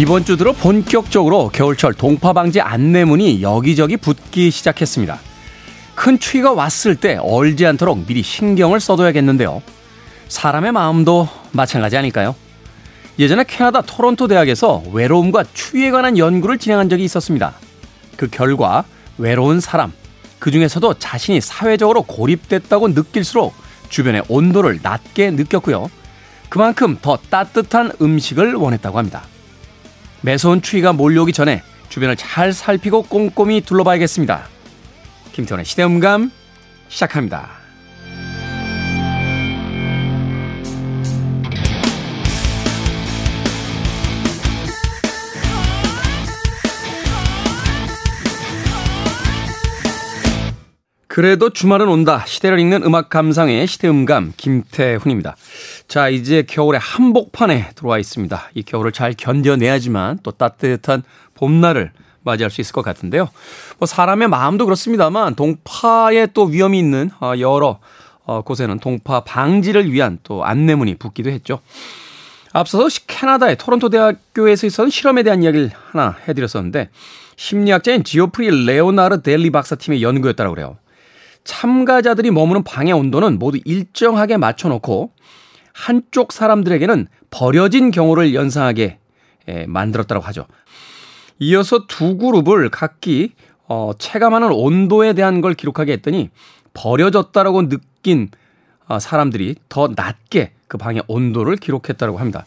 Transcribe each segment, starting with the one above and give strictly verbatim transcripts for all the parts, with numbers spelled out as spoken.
이번 주 들어 본격적으로 겨울철 동파방지 안내문이 여기저기 붙기 시작했습니다. 큰 추위가 왔을 때 얼지 않도록 미리 신경을 써둬야겠는데요. 사람의 마음도 마찬가지 아닐까요? 예전에 캐나다 토론토 대학에서 외로움과 추위에 관한 연구를 진행한 적이 있었습니다. 그 결과 외로운 사람, 그 중에서도 자신이 사회적으로 고립됐다고 느낄수록 주변의 온도를 낮게 느꼈고요. 그만큼 더 따뜻한 음식을 원했다고 합니다. 매서운 추위가 몰려오기 전에 주변을 잘 살피고 꼼꼼히 둘러봐야겠습니다. 김태원의 시대음감 시작합니다. 그래도 주말은 온다. 시대를 읽는 음악 감상의 시대음감 김태훈입니다. 자, 이제 겨울의 한복판에 들어와 있습니다. 이 겨울을 잘 견뎌내야지만 또 따뜻한 봄날을 맞이할 수 있을 것 같은데요. 뭐 사람의 마음도 그렇습니다만 동파에 또 위험이 있는 여러 곳에는 동파 방지를 위한 또 안내문이 붙기도 했죠. 앞서서 캐나다의 토론토 대학교에서 있었던 실험에 대한 이야기를 하나 해드렸었는데 심리학자인 지오프리 레오나르델리 박사팀의 연구였다고 그래요. 참가자들이 머무는 방의 온도는 모두 일정하게 맞춰놓고 한쪽 사람들에게는 버려진 경우를 연상하게 만들었다고 하죠. 이어서 두 그룹을 각기 어, 체감하는 온도에 대한 걸 기록하게 했더니 버려졌다라고 느낀 어, 사람들이 더 낮게 그 방의 온도를 기록했다고 합니다.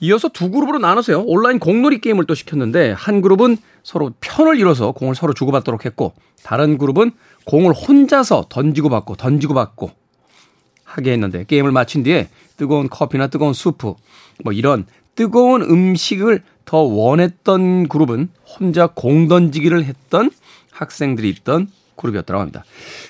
이어서 두 그룹으로 나눠서요. 온라인 공놀이 게임을 또 시켰는데 한 그룹은 서로 편을 이뤄서 공을 서로 주고받도록 했고 다른 그룹은 공을 혼자서 던지고 받고 던지고 받고 하게 했는데 게임을 마친 뒤에 뜨거운 커피나 뜨거운 수프 뭐 이런 뜨거운 음식을 더 원했던 그룹은 혼자 공 던지기를 했던 학생들이 있던 그룹이었다고 합니다.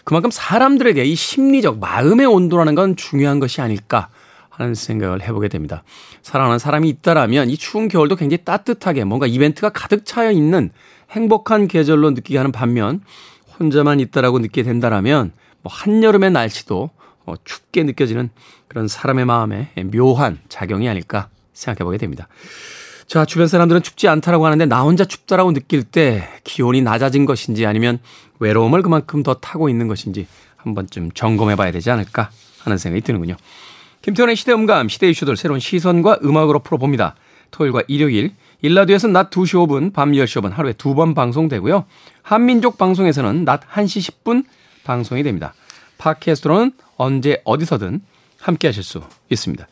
그만큼 사람들에게 이 심리적 마음의 온도라는 건 중요한 것이 아닐까 하는 생각을 해보게 됩니다. 사랑하는 사람이 있다라면 이 추운 겨울도 굉장히 따뜻하게 뭔가 이벤트가 가득 차여 있는 행복한 계절로 느끼게 하는 반면 혼자만 있다라고 느끼게 된다라면 뭐 한여름의 날씨도 어 춥게 느껴지는 그런 사람의 마음에 묘한 작용이 아닐까 생각해보게 됩니다. 자, 주변 사람들은 춥지 않다라고 하는데 나 혼자 춥다라고 느낄 때 기온이 낮아진 것인지 아니면 외로움을 그만큼 더 타고 있는 것인지 한 번쯤 점검해봐야 되지 않을까 하는 생각이 드는군요. 김태원의 시대음감, 시대 이슈들 새로운 시선과 음악으로 풀어봅니다. 토요일과 일요일, 일라디오에서는 낮 두 시 오 분, 밤 열 시 오 분 하루에 두 번 방송되고요. 한민족 방송에서는 낮 한 시 십 분 방송이 됩니다. 팟캐스트로는 언제 어디서든 함께 하실 수 있습니다.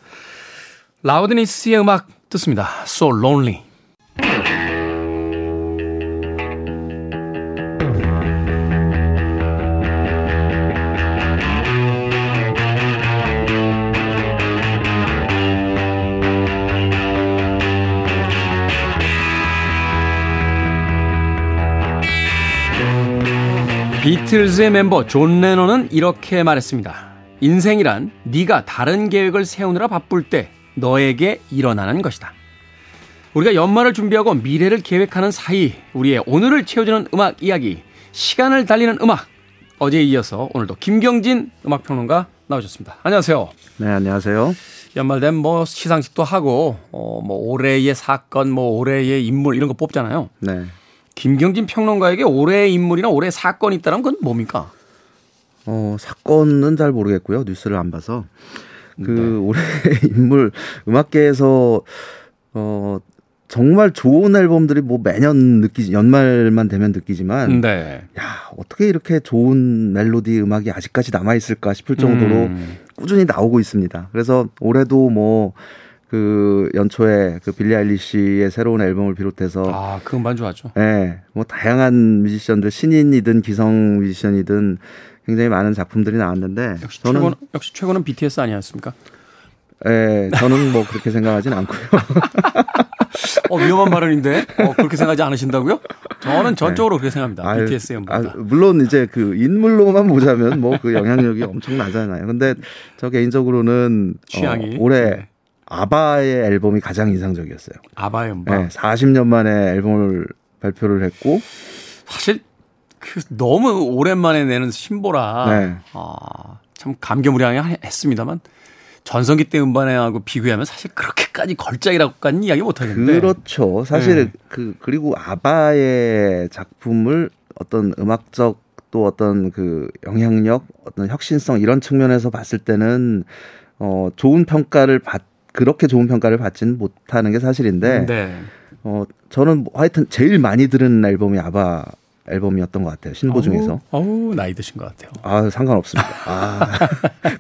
라우드니스의 음악 듣습니다. So Lonely. 비틀즈의 멤버 존 레논은 이렇게 말했습니다. 인생이란 네가 다른 계획을 세우느라 바쁠 때 너에게 일어나는 것이다. 우리가 연말을 준비하고 미래를 계획하는 사이 우리의 오늘을 채워주는 음악 이야기, 시간을 달리는 음악. 어제에 이어서 오늘도 김경진 음악평론가 나오셨습니다. 안녕하세요. 네, 안녕하세요. 연말된 뭐 시상식도 하고 어, 뭐 올해의 사건, 뭐 올해의 인물 이런 거 뽑잖아요. 네. 김경진 평론가에게 올해의 인물이나 올해의 사건이 있다면 그건 뭡니까? 어, 사건은 잘 모르겠고요. 뉴스를 안 봐서. 그 네. 올해의 인물 음악계에서 어 정말 좋은 앨범들이 뭐 매년 느끼지 연말만 되면 느끼지만 네. 야, 어떻게 이렇게 좋은 멜로디 음악이 아직까지 남아 있을까 싶을 정도로 음. 꾸준히 나오고 있습니다. 그래서 올해도 뭐 그 연초에 그 빌리 아일리시의 새로운 앨범을 비롯해서 아, 그 음반 좋았죠. 예. 네, 뭐 다양한 뮤지션들 신인이든 기성 뮤지션이든 굉장히 많은 작품들이 나왔는데 역시 저는 최고는, 역시 최고는 비티에스 아니었습니까? 예, 저는 뭐 그렇게 생각하진 않고요. 어, 위험한 발언인데 어, 그렇게 생각하지 않으신다고요? 저는 전적으로 네. 그렇게 생각합니다. 아유, 비티에스의 음악. 아, 물론 이제 그 인물로만 보자면 뭐 그 영향력이 엄청 나잖아요. 근데 저 개인적으로는 취향이 어, 올해 네. 아바의 앨범이 가장 인상적이었어요. 아바의 음반. 네, 사십 년 만에 앨범을 발표를 했고 사실. 그 너무 오랜만에 내는 신보라 네. 아, 참 감개무량했습니다만 전성기 때 음반에하고 비교하면 사실 그렇게까지 걸작이라고까지는 이야기 못하겠는데. 그렇죠. 사실 네. 그 그리고 아바의 작품을 어떤 음악적 또 어떤 그 영향력, 어떤 혁신성 이런 측면에서 봤을 때는 어 좋은 평가를 받 그렇게 좋은 평가를 받지는 못하는 게 사실인데. 네. 어 저는 하여튼 제일 많이 들은 앨범이 아바 앨범이었던 것 같아요. 신보 중에서. 어우, 나이 드신 것 같아요. 아, 상관없습니다. 아.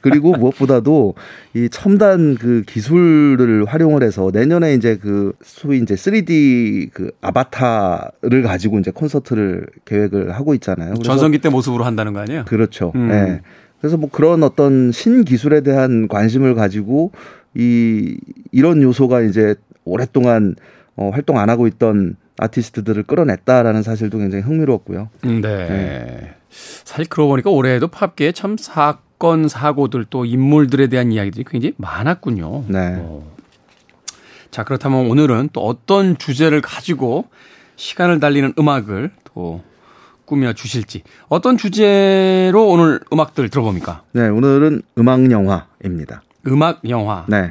그리고 무엇보다도 이 첨단 그 기술을 활용을 해서 내년에 이제 그 소위 이제 쓰리디 그 아바타를 가지고 이제 콘서트를 계획을 하고 있잖아요. 전성기 때 모습으로 한다는 거 아니에요? 그렇죠. 예. 음. 네. 그래서 뭐 그런 어떤 신기술에 대한 관심을 가지고 이 이런 요소가 이제 오랫동안 어, 활동 안 하고 있던 아티스트들을 끌어냈다라는 사실도 굉장히 흥미로웠고요. 네. 네. 사실 그러고 보니까 올해에도 팝계에 참 사건, 사고들 또 인물들에 대한 이야기들이 굉장히 많았군요. 네. 어. 자, 그렇다면 오늘은 또 어떤 주제를 가지고 시간을 달리는 음악을 또 꾸며 주실지. 어떤 주제로 오늘 음악들 들어봅니까? 네, 오늘은 음악 영화입니다. 음악 영화. 네.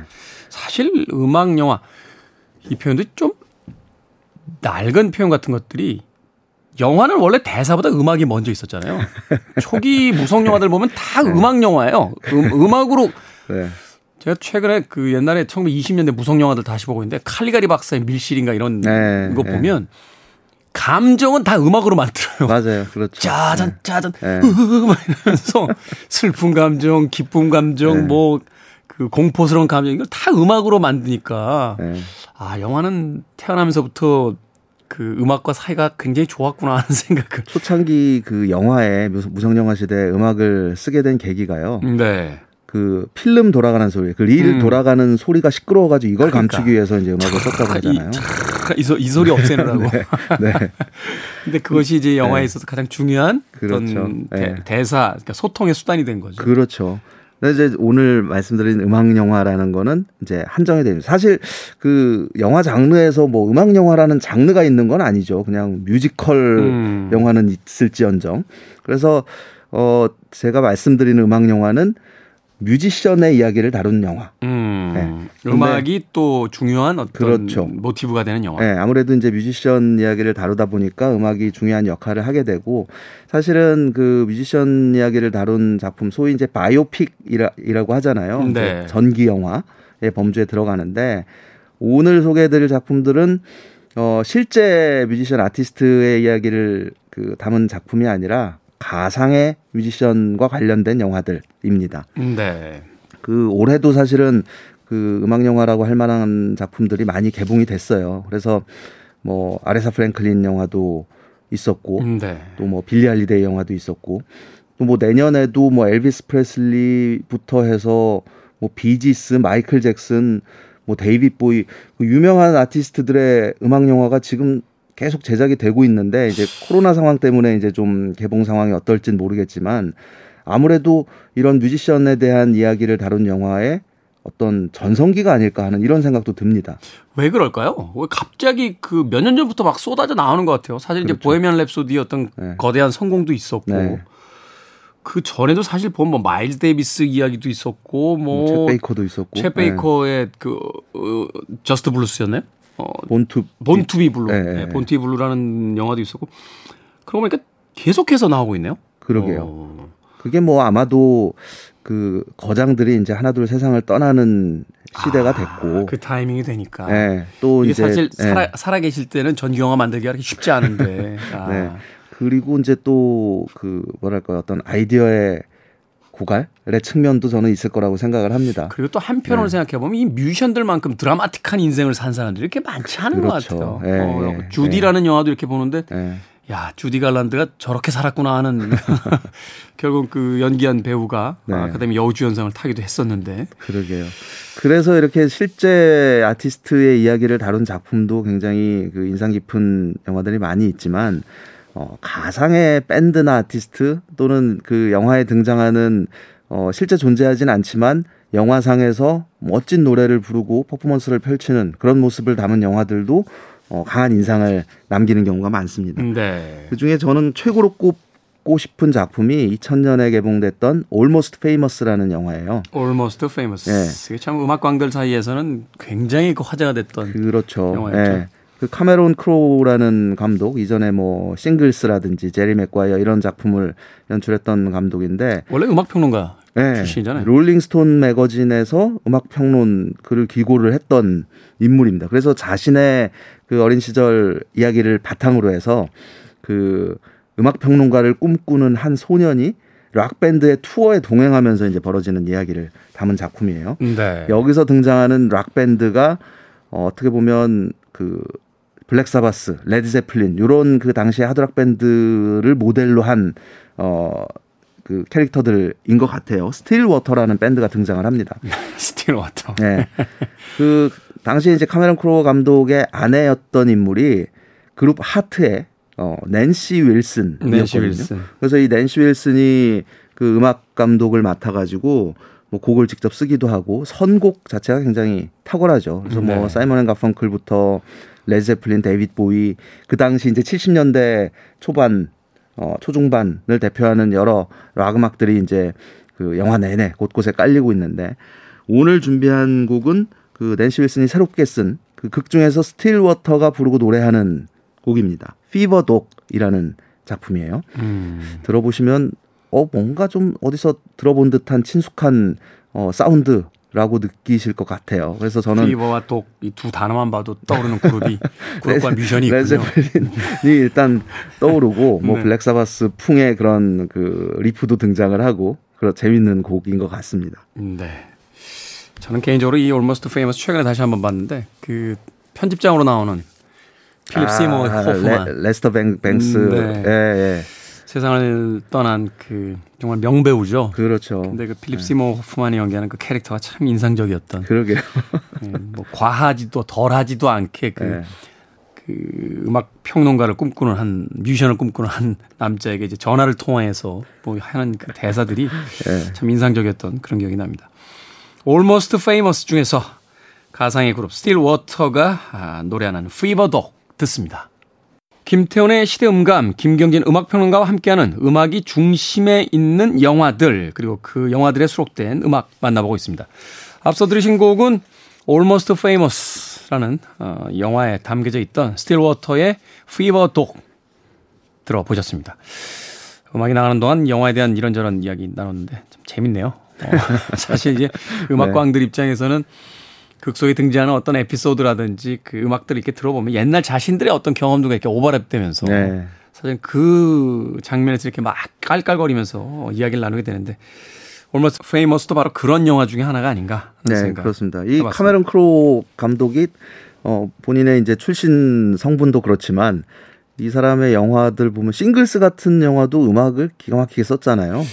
사실 음악 영화 이 표현도 좀 낡은 표현 같은 것들이 영화는 원래 대사보다 음악이 먼저 있었잖아요. 초기 무성 영화들 보면 다 네. 음악 영화예요. 음, 음악으로 네. 제가 최근에 그 옛날에 천구백이십 년대 무성 영화들 다시 보고 있는데 칼리가리 박사의 밀실인가 이런 네. 거 보면 네. 감정은 다 음악으로 만들어요. 맞아요. 그렇죠. 짜잔 짜잔 네. 으으으 이러면서 슬픈 감정, 기쁨 감정, 네. 뭐 그 공포스러운 감정 이걸 다 음악으로 만드니까 네. 아 영화는 태어나면서부터 그 음악과 사이가 굉장히 좋았구나 하는 생각을 초창기 그 영화에 무성 영화 시대에 음악을 쓰게 된 계기가요. 네. 그 필름 돌아가는 소리, 그 릴 음. 돌아가는 소리가 시끄러워가지고 이걸 그러니까. 감추기 위해서 이제 음악을 썼다고 하잖아요. 이, 이, 소, 이 소리 없애느라고. 네. 네. 근데 그것이 이제 영화에 네. 있어서 가장 중요한 그렇죠. 어떤 네. 대, 대사, 그러니까 소통의 수단이 된 거죠. 그렇죠. 이제 오늘 말씀드린 음악 영화라는 거는 이제 한정이 됩니다. 사실 그 영화 장르에서 뭐 음악 영화라는 장르가 있는 건 아니죠. 그냥 뮤지컬 음. 영화는 있을지언정. 그래서 어 제가 말씀드리는 음악 영화는 뮤지션의 이야기를 다룬 영화. 음. 네. 음악이 또 중요한 어떤 그렇죠. 모티브가 되는 영화. 네. 아무래도 이제 뮤지션 이야기를 다루다 보니까 음악이 중요한 역할을 하게 되고 사실은 그 뮤지션 이야기를 다룬 작품 소위 이제 바이오픽이라고 하잖아요. 네. 전기 영화의 범주에 들어가는데 오늘 소개해드릴 작품들은 어, 실제 뮤지션 아티스트의 이야기를 그 담은 작품이 아니라. 가상의 뮤지션과 관련된 영화들입니다. 네. 그 올해도 사실은 그 음악 영화라고 할 만한 작품들이 많이 개봉이 됐어요. 그래서 뭐 아레사 프랭클린 영화도 있었고, 네. 또 뭐 빌리 할리데이 영화도 있었고, 또 뭐 내년에도 뭐 엘비스 프레슬리부터 해서 뭐 비지스, 마이클 잭슨, 뭐 데이빗 보이 그 유명한 아티스트들의 음악 영화가 지금 계속 제작이 되고 있는데 이제 코로나 상황 때문에 이제 좀 개봉 상황이 어떨진 모르겠지만 아무래도 이런 뮤지션에 대한 이야기를 다룬 영화의 어떤 전성기가 아닐까 하는 이런 생각도 듭니다. 왜 그럴까요? 왜 갑자기 그 몇 년 전부터 막 쏟아져 나오는 것 같아요. 사실 그렇죠. 이제 보헤미안 랩소디의 어떤 네. 거대한 성공도 있었고 네. 그 전에도 사실 보면 뭐 마일스 데이비스 이야기도 있었고 뭐 챗 베이커도 있었고 챗 베이커의 네. 그 어, 저스트 블루스였나요? 어, 본투 본투비 블루, 네, 네. 본투비 블루라는 영화도 있었고 그러고 보니까 계속해서 나오고 있네요. 그러게요. 어. 그게 뭐 아마도 그 거장들이 이제 하나둘 세상을 떠나는 시대가 아, 됐고 그 타이밍이 되니까. 네, 또 이게 이제, 사실 네. 살아 살아 계실 때는 전기 영화 만들기가 쉽지 않은데. 아. 네. 그리고 이제 또 그 뭐랄까 어떤 아이디어의 고갈의 측면도 저는 있을 거라고 생각을 합니다. 그리고 또 한편으로 네. 생각해 보면 이 뮤지션들만큼 드라마틱한 인생을 산 사람들이 이렇게 많지 않은 그렇죠. 것 같아요. 네, 어, 네, 주디라는 네. 영화도 이렇게 보는데, 네. 야 주디 갈란드가 저렇게 살았구나 하는 결국 그 연기한 배우가 네. 아, 그다음에 여우주연상을 타기도 했었는데. 그러게요. 그래서 이렇게 실제 아티스트의 이야기를 다룬 작품도 굉장히 그 인상 깊은 영화들이 많이 있지만. 어, 가상의 밴드나 아티스트 또는 그 영화에 등장하는 어, 실제 존재하진 않지만 영화상에서 멋진 노래를 부르고 퍼포먼스를 펼치는 그런 모습을 담은 영화들도 어, 강한 인상을 남기는 경우가 많습니다. 네. 그중에 저는 최고로 갖고 싶은 작품이 이천 년에 개봉됐던 Almost Famous라는 영화예요. Almost Famous. 네. 이게 참 음악광들 사이에서는 굉장히 화제가 됐던 그렇죠. 영화였죠. 네. 그 카메론 크로우라는 감독, 이전에 뭐 싱글스라든지 제리 맥과이어 이런 작품을 연출했던 감독인데 원래 음악평론가 네. 출신이잖아요. 롤링스톤 매거진에서 음악평론 글을 기고를 했던 인물입니다. 그래서 자신의 그 어린 시절 이야기를 바탕으로 해서 그 음악평론가를 꿈꾸는 한 소년이 락밴드의 투어에 동행하면서 이제 벌어지는 이야기를 담은 작품이에요. 네. 여기서 등장하는 락밴드가 어, 어떻게 보면 그 블랙사바스, 레드제플린 이런 그 당시의 하드락밴드를 모델로 한 어, 그 캐릭터들인 것 같아요. 스틸 워터라는 밴드가 등장을 합니다. 스틸 워터. 네. 그 당시 이제 카메론 크로우 감독의 아내였던 인물이 그룹 하트의 어, 낸시 윌슨. 낸시 윌슨. 그래서 이 낸시 윌슨이 그 음악 감독을 맡아가지고 뭐 곡을 직접 쓰기도 하고 선곡 자체가 굉장히 탁월하죠. 그래서 네. 뭐 사이먼 앤 가펑클부터 레드제플린, 데이빗 보이 그 당시 이제 칠십 년대 초반, 어, 초중반을 대표하는 여러 락 음악들이 이제 그 영화 내내 곳곳에 깔리고 있는데 오늘 준비한 곡은 그 낸시 윌슨이 새롭게 쓴 그 극 중에서 스틸 워터가 부르고 노래하는 곡입니다. 피버독이라는 작품이에요. 음. 들어보시면 어 뭔가 좀 어디서 들어본 듯한 친숙한 어, 사운드라고 느끼실 것 같아요. 그래서 저는 피버와 독 이 두 단어만 봐도 떠오르는 그룹이 그룹과 뮤션이 있군요. 레드제플린이 일단 떠오르고 뭐 네. 블랙사바스 풍의 그런 그 리프도 등장을 하고 그런 재밌는 곡인 것 같습니다. 네, 저는 개인적으로 이 Almost Famous 최근에 다시 한번 봤는데 그 편집장으로 나오는 필립 시모 아, 호프만, 레스터 뱅, 뱅스, 네. 예, 예. 세상을 떠난 그 정말 명배우죠. 그렇죠. 근데 그 필립 네. 시모 호프만이 연기하는 그 캐릭터가 참 인상적이었던. 그러게요. 네, 뭐 과하지도 덜하지도 않게 그, 네. 그 음악 평론가를 꿈꾸는 한 뮤지션을 꿈꾸는 한 남자에게 이제 전화를 통화해서 뭐 하는 그 대사들이 네. 참 인상적이었던 그런 기억이 납니다. Almost Famous 중에서 가상의 그룹 Still Water가 아, 노래하는 피버독. 듣습니다. 김태훈의 시대음감, 김경진 음악평론가와 함께하는 음악이 중심에 있는 영화들 그리고 그 영화들에 수록된 음악 만나보고 있습니다. 앞서 들으신 곡은 Almost Famous라는 어, 영화에 담겨져 있던 스틸워터의 피버독 들어보셨습니다. 음악이 나가는 동안 영화에 대한 이런저런 이야기 나눴는데 참 재밌네요. 어, 사실 이제 음악광들 네. 입장에서는 극 속에 등장하는 어떤 에피소드라든지 그 음악들을 이렇게 들어보면 옛날 자신들의 어떤 경험들과 이렇게 오버랩되면서 네. 사실 그 장면에서 이렇게 막 깔깔거리면서 이야기를 나누게 되는데 Almost Famous도 바로 그런 영화 중에 하나가 아닌가 하는 네, 생각. 그렇습니다. 이 카메론 크로우 감독이 어, 본인의 이제 출신 성분도 그렇지만 이 사람의 영화들 보면 싱글스 같은 영화도 음악을 기가 막히게 썼잖아요.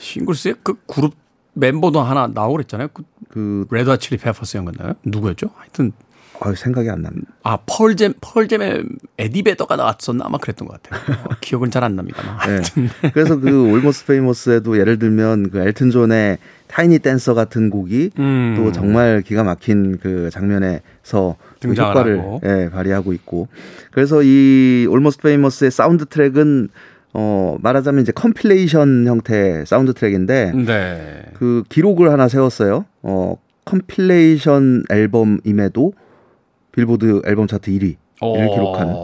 싱글스의 그 그룹 멤버도 하나 나오고 그랬잖아요. 그, 그 레드 핫 칠리 페퍼스 연건가요? 누구였죠? 하여튼 아, 생각이 안 납니다. 아, 펄잼 펄잼의 에디 베더가 나왔었나 아마 그랬던 것 같아요. 어, 기억은 잘 안 납니다. 하여튼 네. 그래서 그 올모스트 페이머스에도 예를 들면 그 엘튼 존의 타이니 댄서 같은 곡이 음. 또 정말 기가 막힌 그 장면에서 그 효과를 예, 발휘하고 있고. 그래서 이 올모스트 페이머스의 사운드 트랙은 어, 말하자면 이제 컴필레이션 형태의 사운드 트랙인데 네. 그 기록을 하나 세웠어요. 어, 컴필레이션 앨범임에도 빌보드 앨범 차트 일 위를 기록한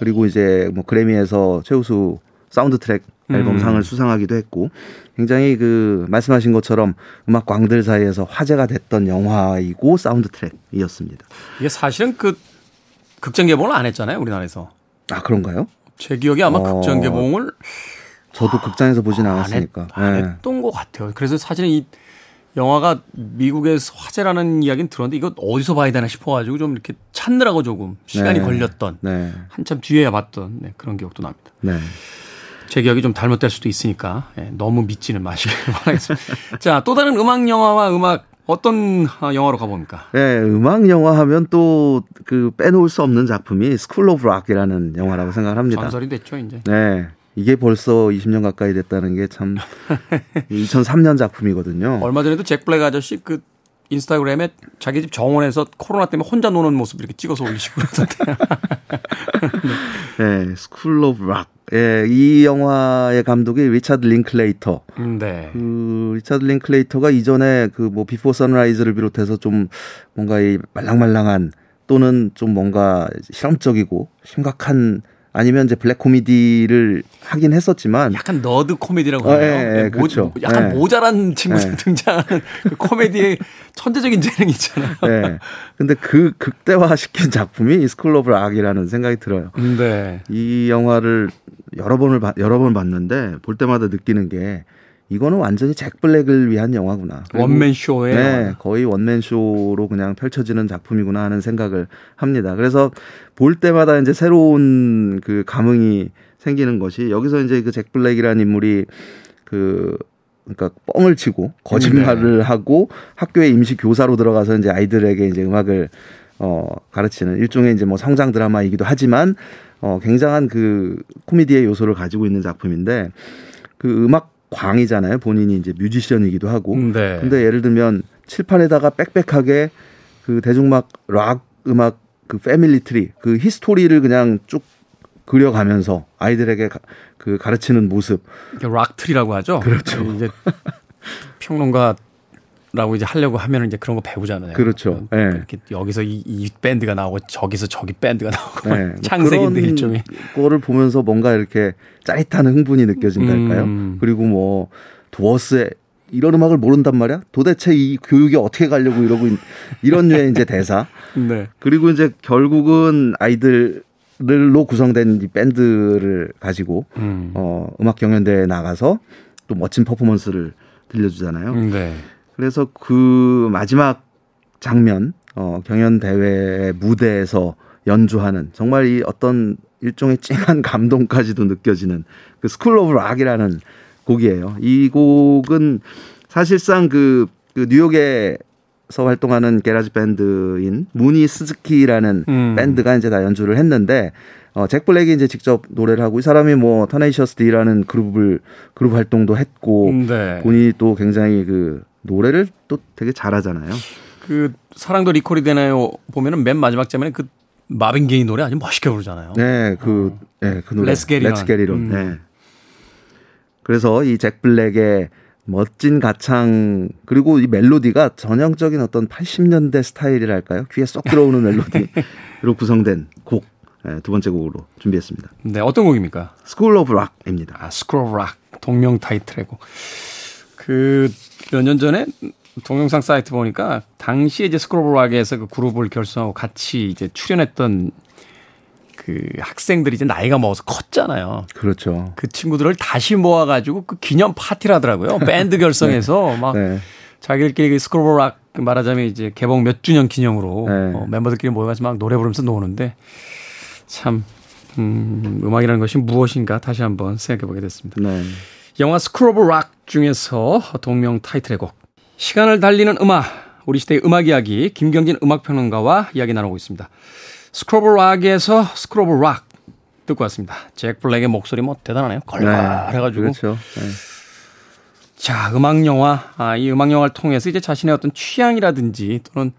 그리고 이제 뭐 그래미에서 최우수 사운드 트랙 앨범 음. 상을 수상하기도 했고 굉장히 그 말씀하신 것처럼 음악 광들 사이에서 화제가 됐던 영화이고 사운드 트랙이었습니다. 이게 사실은 그 극장 개봉을 안 했잖아요, 우리나라에서. 아, 그런가요? 제 기억에 아마 어, 극장 개봉을 저도 극장에서 보진 않았으니까 안, 했, 안 했던 네. 것 같아요. 그래서 사실은 이 영화가 미국에서 화제라는 이야기는 들었는데 이거 어디서 봐야 되나 싶어가지고 좀 이렇게 찾느라고 조금 시간이 네. 걸렸던 네. 한참 뒤에야 봤던 네, 그런 기억도 납니다. 네. 제 기억이 좀 잘못될 수도 있으니까 네, 너무 믿지는 마시길 바라겠습니다. 자, 또 다른 음악 영화와 음악 어떤 영화로 가봅니까? 네, 음악 영화 하면 또 그 빼놓을 수 없는 작품이 School of Rock이라는 영화라고 생각을 합니다. 전설이 됐죠, 이제. 네, 이게 벌써 이십 년 가까이 됐다는 게 참 이천삼 년 작품이거든요. 얼마 전에도 잭 블랙 아저씨 그 인스타그램에 자기 집 정원에서 코로나 때문에 혼자 노는 모습 이렇게 찍어서 올리시고 그러던데요. 네, School of Rock. 예, 이 영화의 감독이 리차드 링클레이터. 네. 그 리차드 링클레이터가 이전에 그 뭐 비포 선라이즈를 비롯해서 좀 뭔가 이 말랑말랑한 또는 좀 뭔가 실험적이고 심각한 아니면 이제 블랙 코미디를 하긴 했었지만 약간 너드 코미디라고 해요. 어, 예, 예, 모, 그렇죠. 약간 예. 모자란 친구들 예. 등장하는 그 코미디의 천재적인 재능이 있잖아요. 예. 근데 그 극대화시킨 작품이 이 스쿨 오브 락이라는 생각이 들어요. 네. 이 영화를 여러 번을 여러 번 봤는데 볼 때마다 느끼는 게 이거는 완전히 잭 블랙을 위한 영화구나. 원맨쇼에. 네, 거의 원맨쇼로 그냥 펼쳐지는 작품이구나 하는 생각을 합니다. 그래서 볼 때마다 이제 새로운 그 감흥이 생기는 것이 여기서 이제 그 잭 블랙이라는 인물이 그 그러니까 뻥을 치고 거짓말을 네. 하고 학교에 임시 교사로 들어가서 이제 아이들에게 이제 음악을 어 가르치는 일종의 이제 뭐 성장 드라마이기도 하지만 어 굉장한 그 코미디의 요소를 가지고 있는 작품인데 그 음악 광이잖아요. 본인이 이제 뮤지션이기도 하고. 네. 근데 예를 들면 칠판에다가 빽빽하게 그 대중음악 락 음악 그 패밀리 트리 그 히스토리를 그냥 쭉 그려가면서 아이들에게 가, 그 가르치는 모습. 이게 락 트리라고 하죠. 그렇죠. 이제 평론가라고 이제 하려고 하면 이제 그런 거 배우잖아요. 그렇죠. 이렇게 네. 여기서 이, 이 밴드가 나오고 저기서 저기 밴드가 나오고 네. 창세기인데 일종의 그거를 보면서 뭔가 이렇게 짜릿한 흥분이 느껴진달까요? 음. 그리고 뭐 도어스의 이런 음악을 모른단 말이야? 도대체 이 교육이 어떻게 가려고 이러고 이런 류의 이제 대사. 네. 그리고 이제 결국은 아이들로 구성된 이 밴드를 가지고 음. 어, 음악 경연대회에 나가서 또 멋진 퍼포먼스를 들려주잖아요. 네. 그래서 그 마지막 장면 어, 경연대회 무대에서 연주하는 정말 이 어떤 일종의 찡한 감동까지도 느껴지는 그 스쿨 오브 락이라는 곡이에요. 이 곡은 사실상 그, 그 뉴욕에서 활동하는 게라지 밴드인 무니 스즈키라는 음. 밴드가 이제 다 연주를 했는데 어, 잭 블랙이 이제 직접 노래를 하고 이 사람이 뭐 터네이셔스 D라는 그룹을 그룹 활동도 했고 네. 본인이 또 굉장히 그 노래를 또 되게 잘하잖아요. 그 사랑도 리콜이 되나요 보면은 맨 마지막 장면에 그 마빈 게이 노래 아주 멋있게 부르잖아요. 네, 그, 어. 네, 그 노래. Let's Get It On. Let's Get It On. 음. 네. 그래서 이 잭 블랙의 멋진 가창 그리고 이 멜로디가 전형적인 어떤 팔십 년대 스타일이랄까요? 귀에 쏙 들어오는 멜로디로 구성된 곡. 네, 두 번째 곡으로 준비했습니다. 네, 어떤 곡입니까? School of Rock입니다. 아, School of Rock. 동명 타이틀의 곡. 그 몇 년 전에 동영상 사이트 보니까 당시에 이제 스쿨 오브 락에서 그 그룹을 결성하고 같이 이제 출연했던 그 학생들이 이제 나이가 먹어서 컸잖아요. 그렇죠. 그 친구들을 다시 모아가지고 그 기념 파티를 하더라고요. 밴드 결성해서 네. 막 네. 자기들끼리 스쿨 오브 락 말하자면 이제 개봉 몇 주년 기념으로 네. 어, 멤버들끼리 모여가지고 막 노래 부르면서 노는데 참 음, 음악이라는 것이 무엇인가 다시 한번 생각해보게 됐습니다. 네. 영화 스쿨 오브 락 중에서 동명 타이틀의 곡. 시간을 달리는 음악, 우리 시대의 음악 이야기, 김경진 음악평론가와 이야기 나누고 있습니다. 스쿨 오브 락에서 스쿨 오브 락 듣고 왔습니다. 잭 블랙의 목소리 뭐 대단하네요. 걸갈해가지고. 네, 그렇죠. 네. 자, 음악 영화, 아, 이 음악 영화를 통해서 이제 자신의 어떤 취향이라든지 또는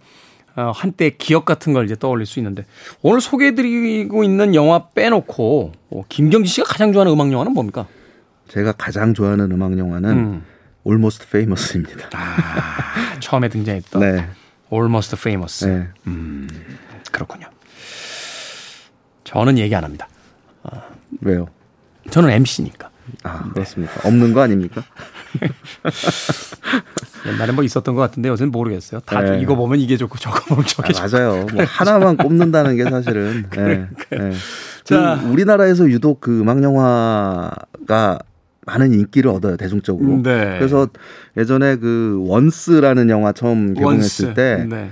어, 한때의 기억 같은 걸 이제 떠올릴 수 있는데 오늘 소개해드리고 있는 영화 빼놓고 어, 김경진 씨가 가장 좋아하는 음악 영화는 뭡니까? 제가 가장 좋아하는 음악 영화는. 음. Almost Famous입니다. 아, 처음에 등장했던 네. Almost Famous. 네. 음, 그렇군요. 저는 얘기 안 합니다. 아, 왜요? 저는 엠씨니까. 아, 그렇습니까? 네. 없는 거 아닙니까? 옛날에 뭐 있었던 것 같은데 요새는 모르겠어요. 다 네. 이거 보면 이게 좋고 저거 보면 저게 아, 좋고. 맞아요. 뭐 하나만 꼽는다는 게 사실은. 네. 네. 자, 우리나라에서 유독 그 음악 영화가 많은 인기를 얻어요, 대중적으로. 네. 그래서 예전에 그 원스라는 영화 처음 개봉했을 원스. 때 네.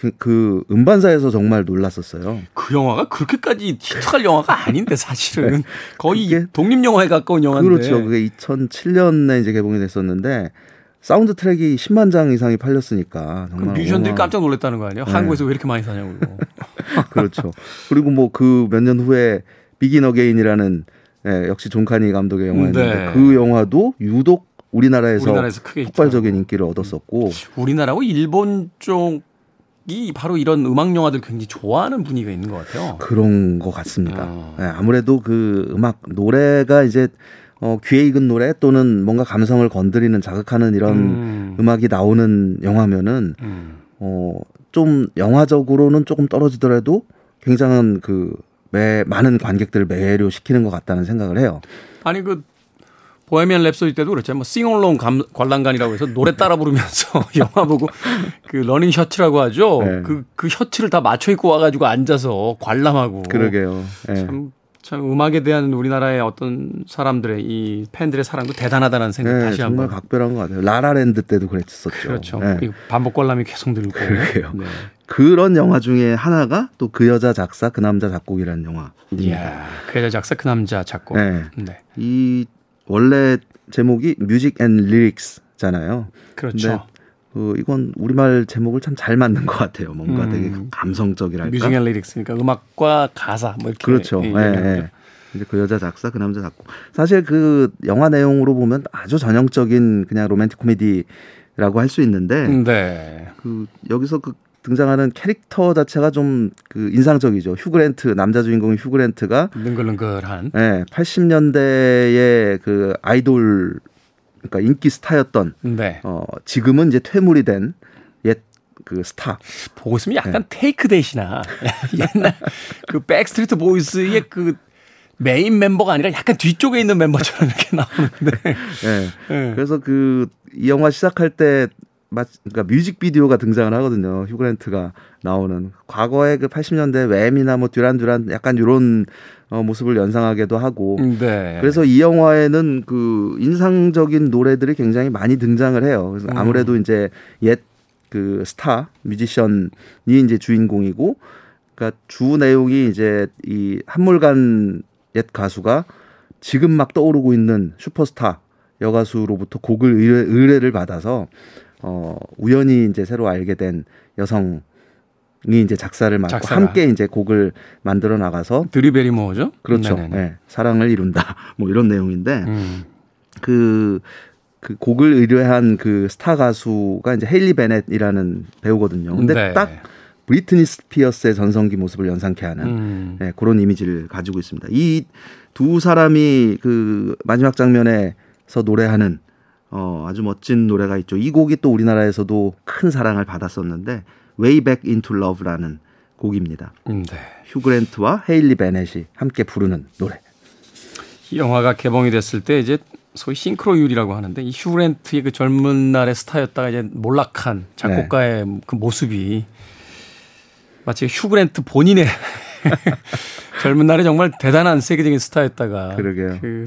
그, 그 음반사에서 정말 놀랐었어요. 그 영화가 그렇게까지 히트할 영화가 아닌데 사실은. 네. 거의 독립영화에 가까운 영화인데. 그렇죠. 그게 이천칠 년에 이제 개봉이 됐었는데 사운드 트랙이 십만 장 이상이 팔렸으니까. 정말 그 뮤지션들이 어마어마... 깜짝 놀랐다는 거 아니에요? 네. 한국에서 왜 이렇게 많이 사냐고. 그렇죠. 그리고 뭐 그 몇 년 후에 비긴 어게인이라는 네, 역시 존 카니 감독의 영화였는데 네. 그 영화도 유독 우리나라에서, 우리나라에서 크게 폭발적인 있잖아요. 인기를 얻었었고 우리나라하고 일본 쪽 감독이 바로 이런 음악 영화들 굉장히 좋아하는 분위기가 있는 것 같아요. 그런 것 같습니다. 아. 네, 아무래도 그 음악 노래가 이제 어, 귀에 익은 노래 또는 뭔가 감성을 건드리는 자극하는 이런 음. 음악이 나오는 영화면은 음. 어, 좀 영화적으로는 조금 떨어지더라도 굉장한 그 매, 많은 관객들을 매료시키는 것 같다는 생각을 해요. 아니 그 보헤미안 랩소디 때도 그랬죠. 뭐 싱얼롱 관람관이라고 해서 노래 따라 부르면서 영화 보고 그 러닝 셔츠라고 하죠. 네. 그, 그 셔츠를 다 맞춰 입고 와가지고 앉아서 관람하고. 그러게요. 네. 참, 참 음악에 대한 우리나라의 어떤 사람들의 이 팬들의 사랑도 대단하다는 생각 네, 다시 한번. 정말 각별한 것 같아요. 라라랜드 때도 그랬었죠. 그렇죠. 네. 반복 관람이 계속 늘고. 그러게요. 네. 그런 영화 중에 하나가 또 그 여자 작사 그 남자 작곡이라는 영화. 이야, 그 여자 작사 그 남자 작곡. 네. 네. 이 원래 제목이 뮤직 앤 리릭스잖아요. 그렇죠. 어, 이건 우리말 제목을 참 잘 맞는 것 같아요. 뭔가 음. 되게 감성적이랄까. 뮤직 앤 리릭스니까 음악과 가사 뭐 이렇게. 그렇죠. 예, 예, 예. 이제 그 여자 작사 그 남자 작곡. 사실 그 영화 내용으로 보면 아주 전형적인 그냥 로맨틱 코미디라고 할 수 있는데 네. 그 여기서 그 등장하는 캐릭터 자체가 좀 그 인상적이죠. 휴그랜트 남자 주인공인 휴그랜트가 능글능글한. 네, 팔십 년대의 그 아이돌 그러니까 인기 스타였던. 네. 어 지금은 이제 퇴물이 된 옛 그 스타. 보고 있으면 약간 네. 테이크 데이시나 옛날 그 백스트리트 보이스의 그 메인 멤버가 아니라 약간 뒤쪽에 있는 멤버처럼 이렇게 나오는데. 네. 네. 그래서 그 이 영화 시작할 때. 그러니까 뮤직비디오가 등장을 하거든요. 휴그랜트가 나오는 과거의 그 팔십 년대 웸이나 뭐 듀란 듀란 약간 이런 어, 모습을 연상하기도 하고. 네. 그래서 이 영화에는 그 인상적인 노래들이 굉장히 많이 등장을 해요. 그래서 아무래도 음. 이제 옛 그 스타 뮤지션이 이제 주인공이고, 그러니까 주 내용이 이제 이 한물간 옛 가수가 지금 막 떠오르고 있는 슈퍼스타 여가수로부터 곡을 의뢰, 의뢰를 받아서. 어, 우연히 이제 새로 알게 된 여성이 이제 작사를 맡고 작사가. 함께 이제 곡을 만들어 나가서 드리베리모어죠? 그렇죠. 네, 사랑을 이룬다. 뭐 이런 내용인데 음. 그, 그 곡을 의뢰한 그 스타 가수가 이제 헤일리 베넷이라는 배우거든요. 근데 네. 딱 브리트니 스피어스의 전성기 모습을 연상케 하는 음. 네, 그런 이미지를 가지고 있습니다. 이 두 사람이 그 마지막 장면에서 노래하는 어, 아주 멋진 노래가 있죠. 이 곡이 또 우리나라에서도 큰 사랑을 받았었는데 Way Back Into Love라는 곡입니다. 네. 휴그랜트와 헤일리 베넷이 함께 부르는 노래. 이 영화가 개봉이 됐을 때 이제 소위 싱크로율이라고 하는데 이 휴그랜트의 그 젊은 날의 스타였다가 이제 몰락한 작곡가의 네. 그 모습이 마치 휴그랜트 본인의 젊은 날에 정말 대단한 세계적인 스타였다가 그러게요. 그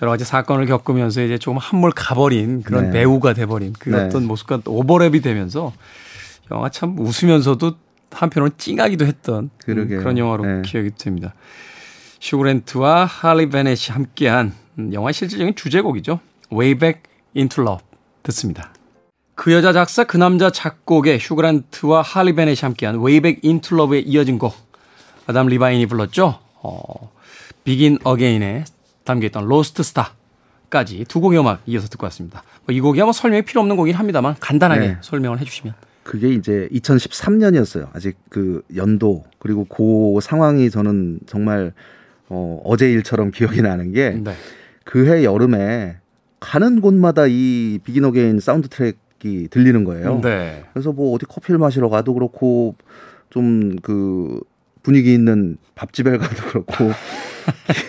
여러 가지 사건을 겪으면서 이제 조금 한몰 가버린 그런 네. 배우가 돼버린 그 네. 어떤 모습과 오버랩이 되면서 영화 참 웃으면서도 한편으로는 찡하기도 했던 그러게요. 그런 영화로 네. 기억이 됩니다. 슈그랜트와 할리 베넷이 함께한 영화의 실질적인 주제곡이죠. Way Back Into Love 듣습니다. 그 여자 작사 그 남자 작곡의 슈그랜트와 할리 베넷이 함께한 Way Back Into Love에 이어진 곡 아담 리바인이 불렀죠. 어, Begin Again의 담겨있던 로스트 스타까지 두 곡의 음악 이어서 듣고 왔습니다. 이 곡이 아마 설명이 필요 없는 곡이긴 합니다만 간단하게 네. 설명을 해주시면. 그게 이제 이천십삼 년이었어요. 아직 그 연도 그리고 그 상황이 저는 정말 어, 어제 일처럼 기억이 나는 게 네. 그해 여름에 가는 곳마다 이 비긴 어게인 사운드 트랙이 들리는 거예요. 네. 그래서 뭐 어디 커피를 마시러 가도 그렇고 좀 그 분위기 있는 밥집에 가도 그렇고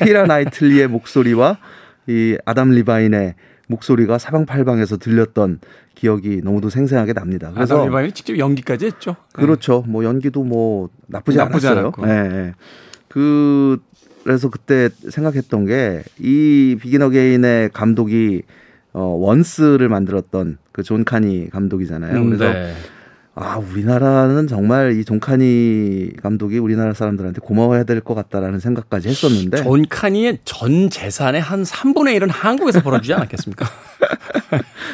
키라 나이틀리의 목소리와 이 아담 리바인의 목소리가 사방팔방에서 들렸던 기억이 너무도 생생하게 납니다. 그래서 아담 리바인이 직접 연기까지 했죠. 그렇죠. 네. 뭐 연기도 뭐 나쁘지, 나쁘지 않았어요. 네, 네. 그 그래서 그때 생각했던 게 이 비긴 어게인의 감독이 어, 원스를 만들었던 그 존 카니 감독이잖아요. 음, 그래서 네. 아, 우리나라는 정말 이 존 카니 감독이 우리나라 사람들한테 고마워해야 될 것 같다라는 생각까지 했었는데. 존 카니의 전 재산의 한 삼분의 일은 한국에서 벌어주지 않았겠습니까?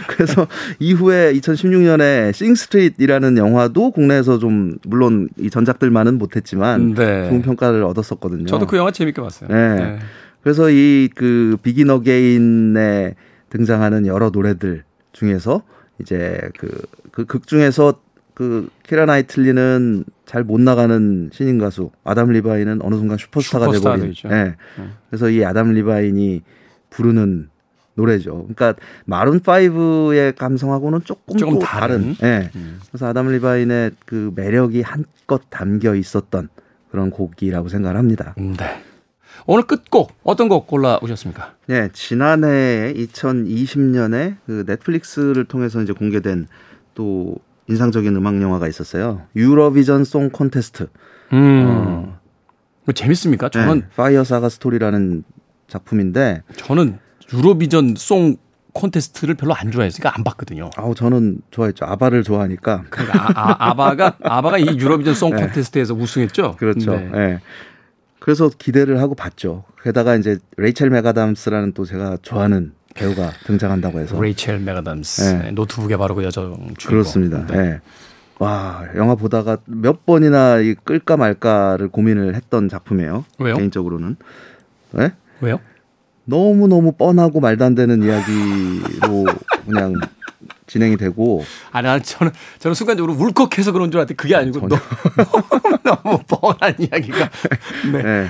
그래서 이후에 이천십육 년에 싱스트릿이라는 영화도 국내에서 좀 물론 이 전작들만은 못했지만 네. 좋은 평가를 얻었었거든요. 저도 그 영화 재밌게 봤어요. 네. 네. 그래서 이 그 비긴 어게인에 등장하는 여러 노래들 중에서 이제 그, 그 극 중에서 그 키라 나이틀리는 잘 못 나가는 신인 가수, 아담 리바인은 어느 순간 슈퍼스타가 슈퍼스타 되버린. 예. 네. 네. 그래서 이 아담 리바인이 부르는 노래죠. 그러니까 마룬 파이브의 감성하고는 조금, 조금 또 다른. 예. 네. 음. 그래서 아담 리바인의 그 매력이 한껏 담겨 있었던 그런 곡이라고 생각을 합니다. 음, 네. 오늘 끝곡 어떤 곡 골라 오셨습니까? 네, 지난해 이천이십 년에 그 넷플릭스를 통해서 이제 공개된 또 인상적인 음악 영화가 있었어요. 유로비전 송 콘테스트. 음, 어, 재밌습니까? 저는 네, 파이어 사가 스토리라는 작품인데 저는 유로비전 송 콘테스트를 별로 안 좋아했으니까 안 봤거든요. 아우 저는 좋아했죠. 아바를 좋아하니까. 그러니까 아, 아, 아바가 아바가 이 유로비전 송 네. 콘테스트에서 우승했죠. 그렇죠. 네. 네. 그래서 기대를 하고 봤죠. 게다가 이제 레이첼 맥아담스라는 또 제가 좋아하는 배우가 등장한다고 해서. 레이첼 맥아담스. 네. 노트북에 바로 그 여자 주인공. 그렇습니다. 네. 와, 영화 보다가 몇 번이나 이 끌까 말까를 고민을 했던 작품이에요. 왜요? 개인적으로는. 네? 왜요? 너무너무 뻔하고 말도 안 되는 이야기로 그냥 진행이 되고. 아니, 아니 저는 저는 순간적으로 울컥해서 그런 줄 알았는데 그게 아니고 너무 너무 뻔한 이야기가. 네. 네.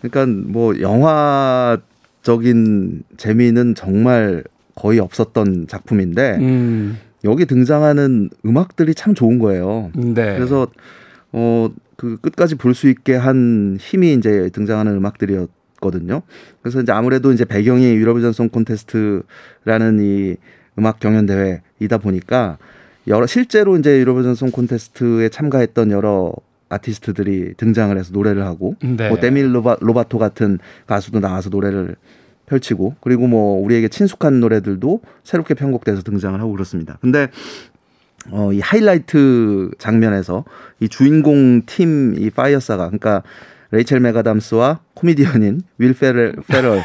그러니까 뭐 영화적인 재미는 정말 거의 없었던 작품인데 음. 여기 등장하는 음악들이 참 좋은 거예요. 네. 그래서 어, 그 끝까지 볼 수 있게 한 힘이 이제 등장하는 음악들이었거든요. 그래서 이제 아무래도 이제 배경이 유로비전 송 콘테스트라는 이 음악 경연 대회이다 보니까 여러 실제로 이제 유로비전 송 콘테스트에 참가했던 여러 아티스트들이 등장을 해서 노래를 하고, 네. 뭐 데밀 로바, 로바토 같은 가수도 나와서 노래를 펼치고, 그리고 뭐 우리에게 친숙한 노래들도 새롭게 편곡돼서 등장을 하고 그렇습니다. 근데 어, 이 하이라이트 장면에서 이 주인공 팀 이 파이어사가, 그러니까 레이첼 맥아담스와 코미디언인 윌 페럴, 페럴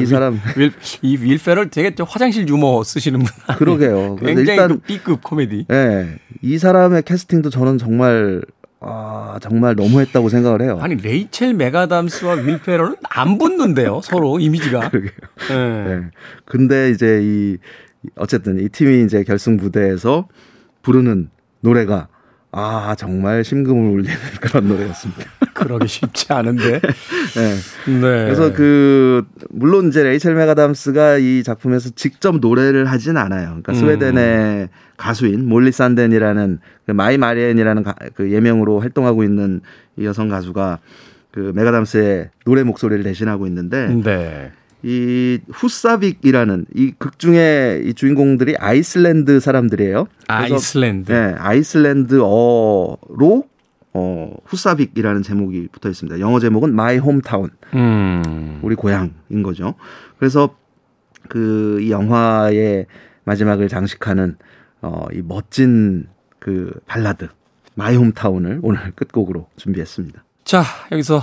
이 사람 윌, 이 윌 페럴 되게 화장실 유머 쓰시는 분. 그러게요. 굉장히 일단 그 B급 코미디. 네, 이 사람의 캐스팅도 저는 정말 아 정말 너무했다고 생각을 해요. 아니 레이첼 맥아담스와 윌 페럴은 안 붙는데요. 서로 이미지가. 그러게요. 네. 네. 근데 이제 이 어쨌든 이 팀이 이제 결승 무대에서 부르는 노래가 아 정말 심금을 울리는 그런 노래였습니다. 그러기 쉽지 않은데. 네. 네. 그래서 그 물론 이제 레이첼 맥아담스가 이 작품에서 직접 노래를 하진 않아요. 그러니까 음. 스웨덴의 가수인 몰리 산덴이라는 그 마이 마리엔이라는 가, 그 예명으로 활동하고 있는 이 여성 가수가 그 맥아담스의 노래 목소리를 대신하고 있는데. 네. 이 후사빅이라는 이 극 중에 이 주인공들이 아이슬란드 사람들이에요. 그래서 아이슬란드. 네, 아이슬란드어로 어, 후사빅이라는 제목이 붙어 있습니다. 영어 제목은 My Hometown. 음. 우리 고향인 거죠. 그래서 그 이 영화의 마지막을 장식하는 어, 이 멋진 그 발라드 My Hometown을 오늘 끝곡으로 준비했습니다. 자, 여기서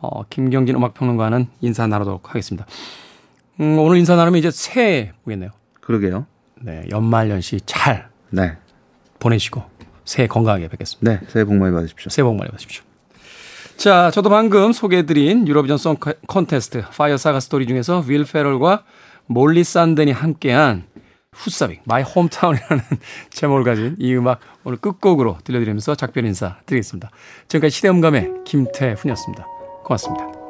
어, 김경진 음악평론가는 인사 나누도록 하겠습니다. 음, 오늘 인사 나누면 이제 새해 보겠네요. 그러게요. 네, 연말연시 잘 네. 보내시고 새해 건강하게 뵙겠습니다. 네, 새해 복 많이 받으십시오. 새해 복 많이 받으십시오. 자, 저도 방금 소개해드린 유로비전 송 콘테스트 파이어 사가 스토리 중에서 윌 페럴과 몰리 산덴이 함께한 후사빅 마이 홈타운이라는 제목을 가진 이 음악 오늘 끝곡으로 들려드리면서 작별 인사 드리겠습니다. 지금까지 시대음감의 김태훈이었습니다. 고맙습니다.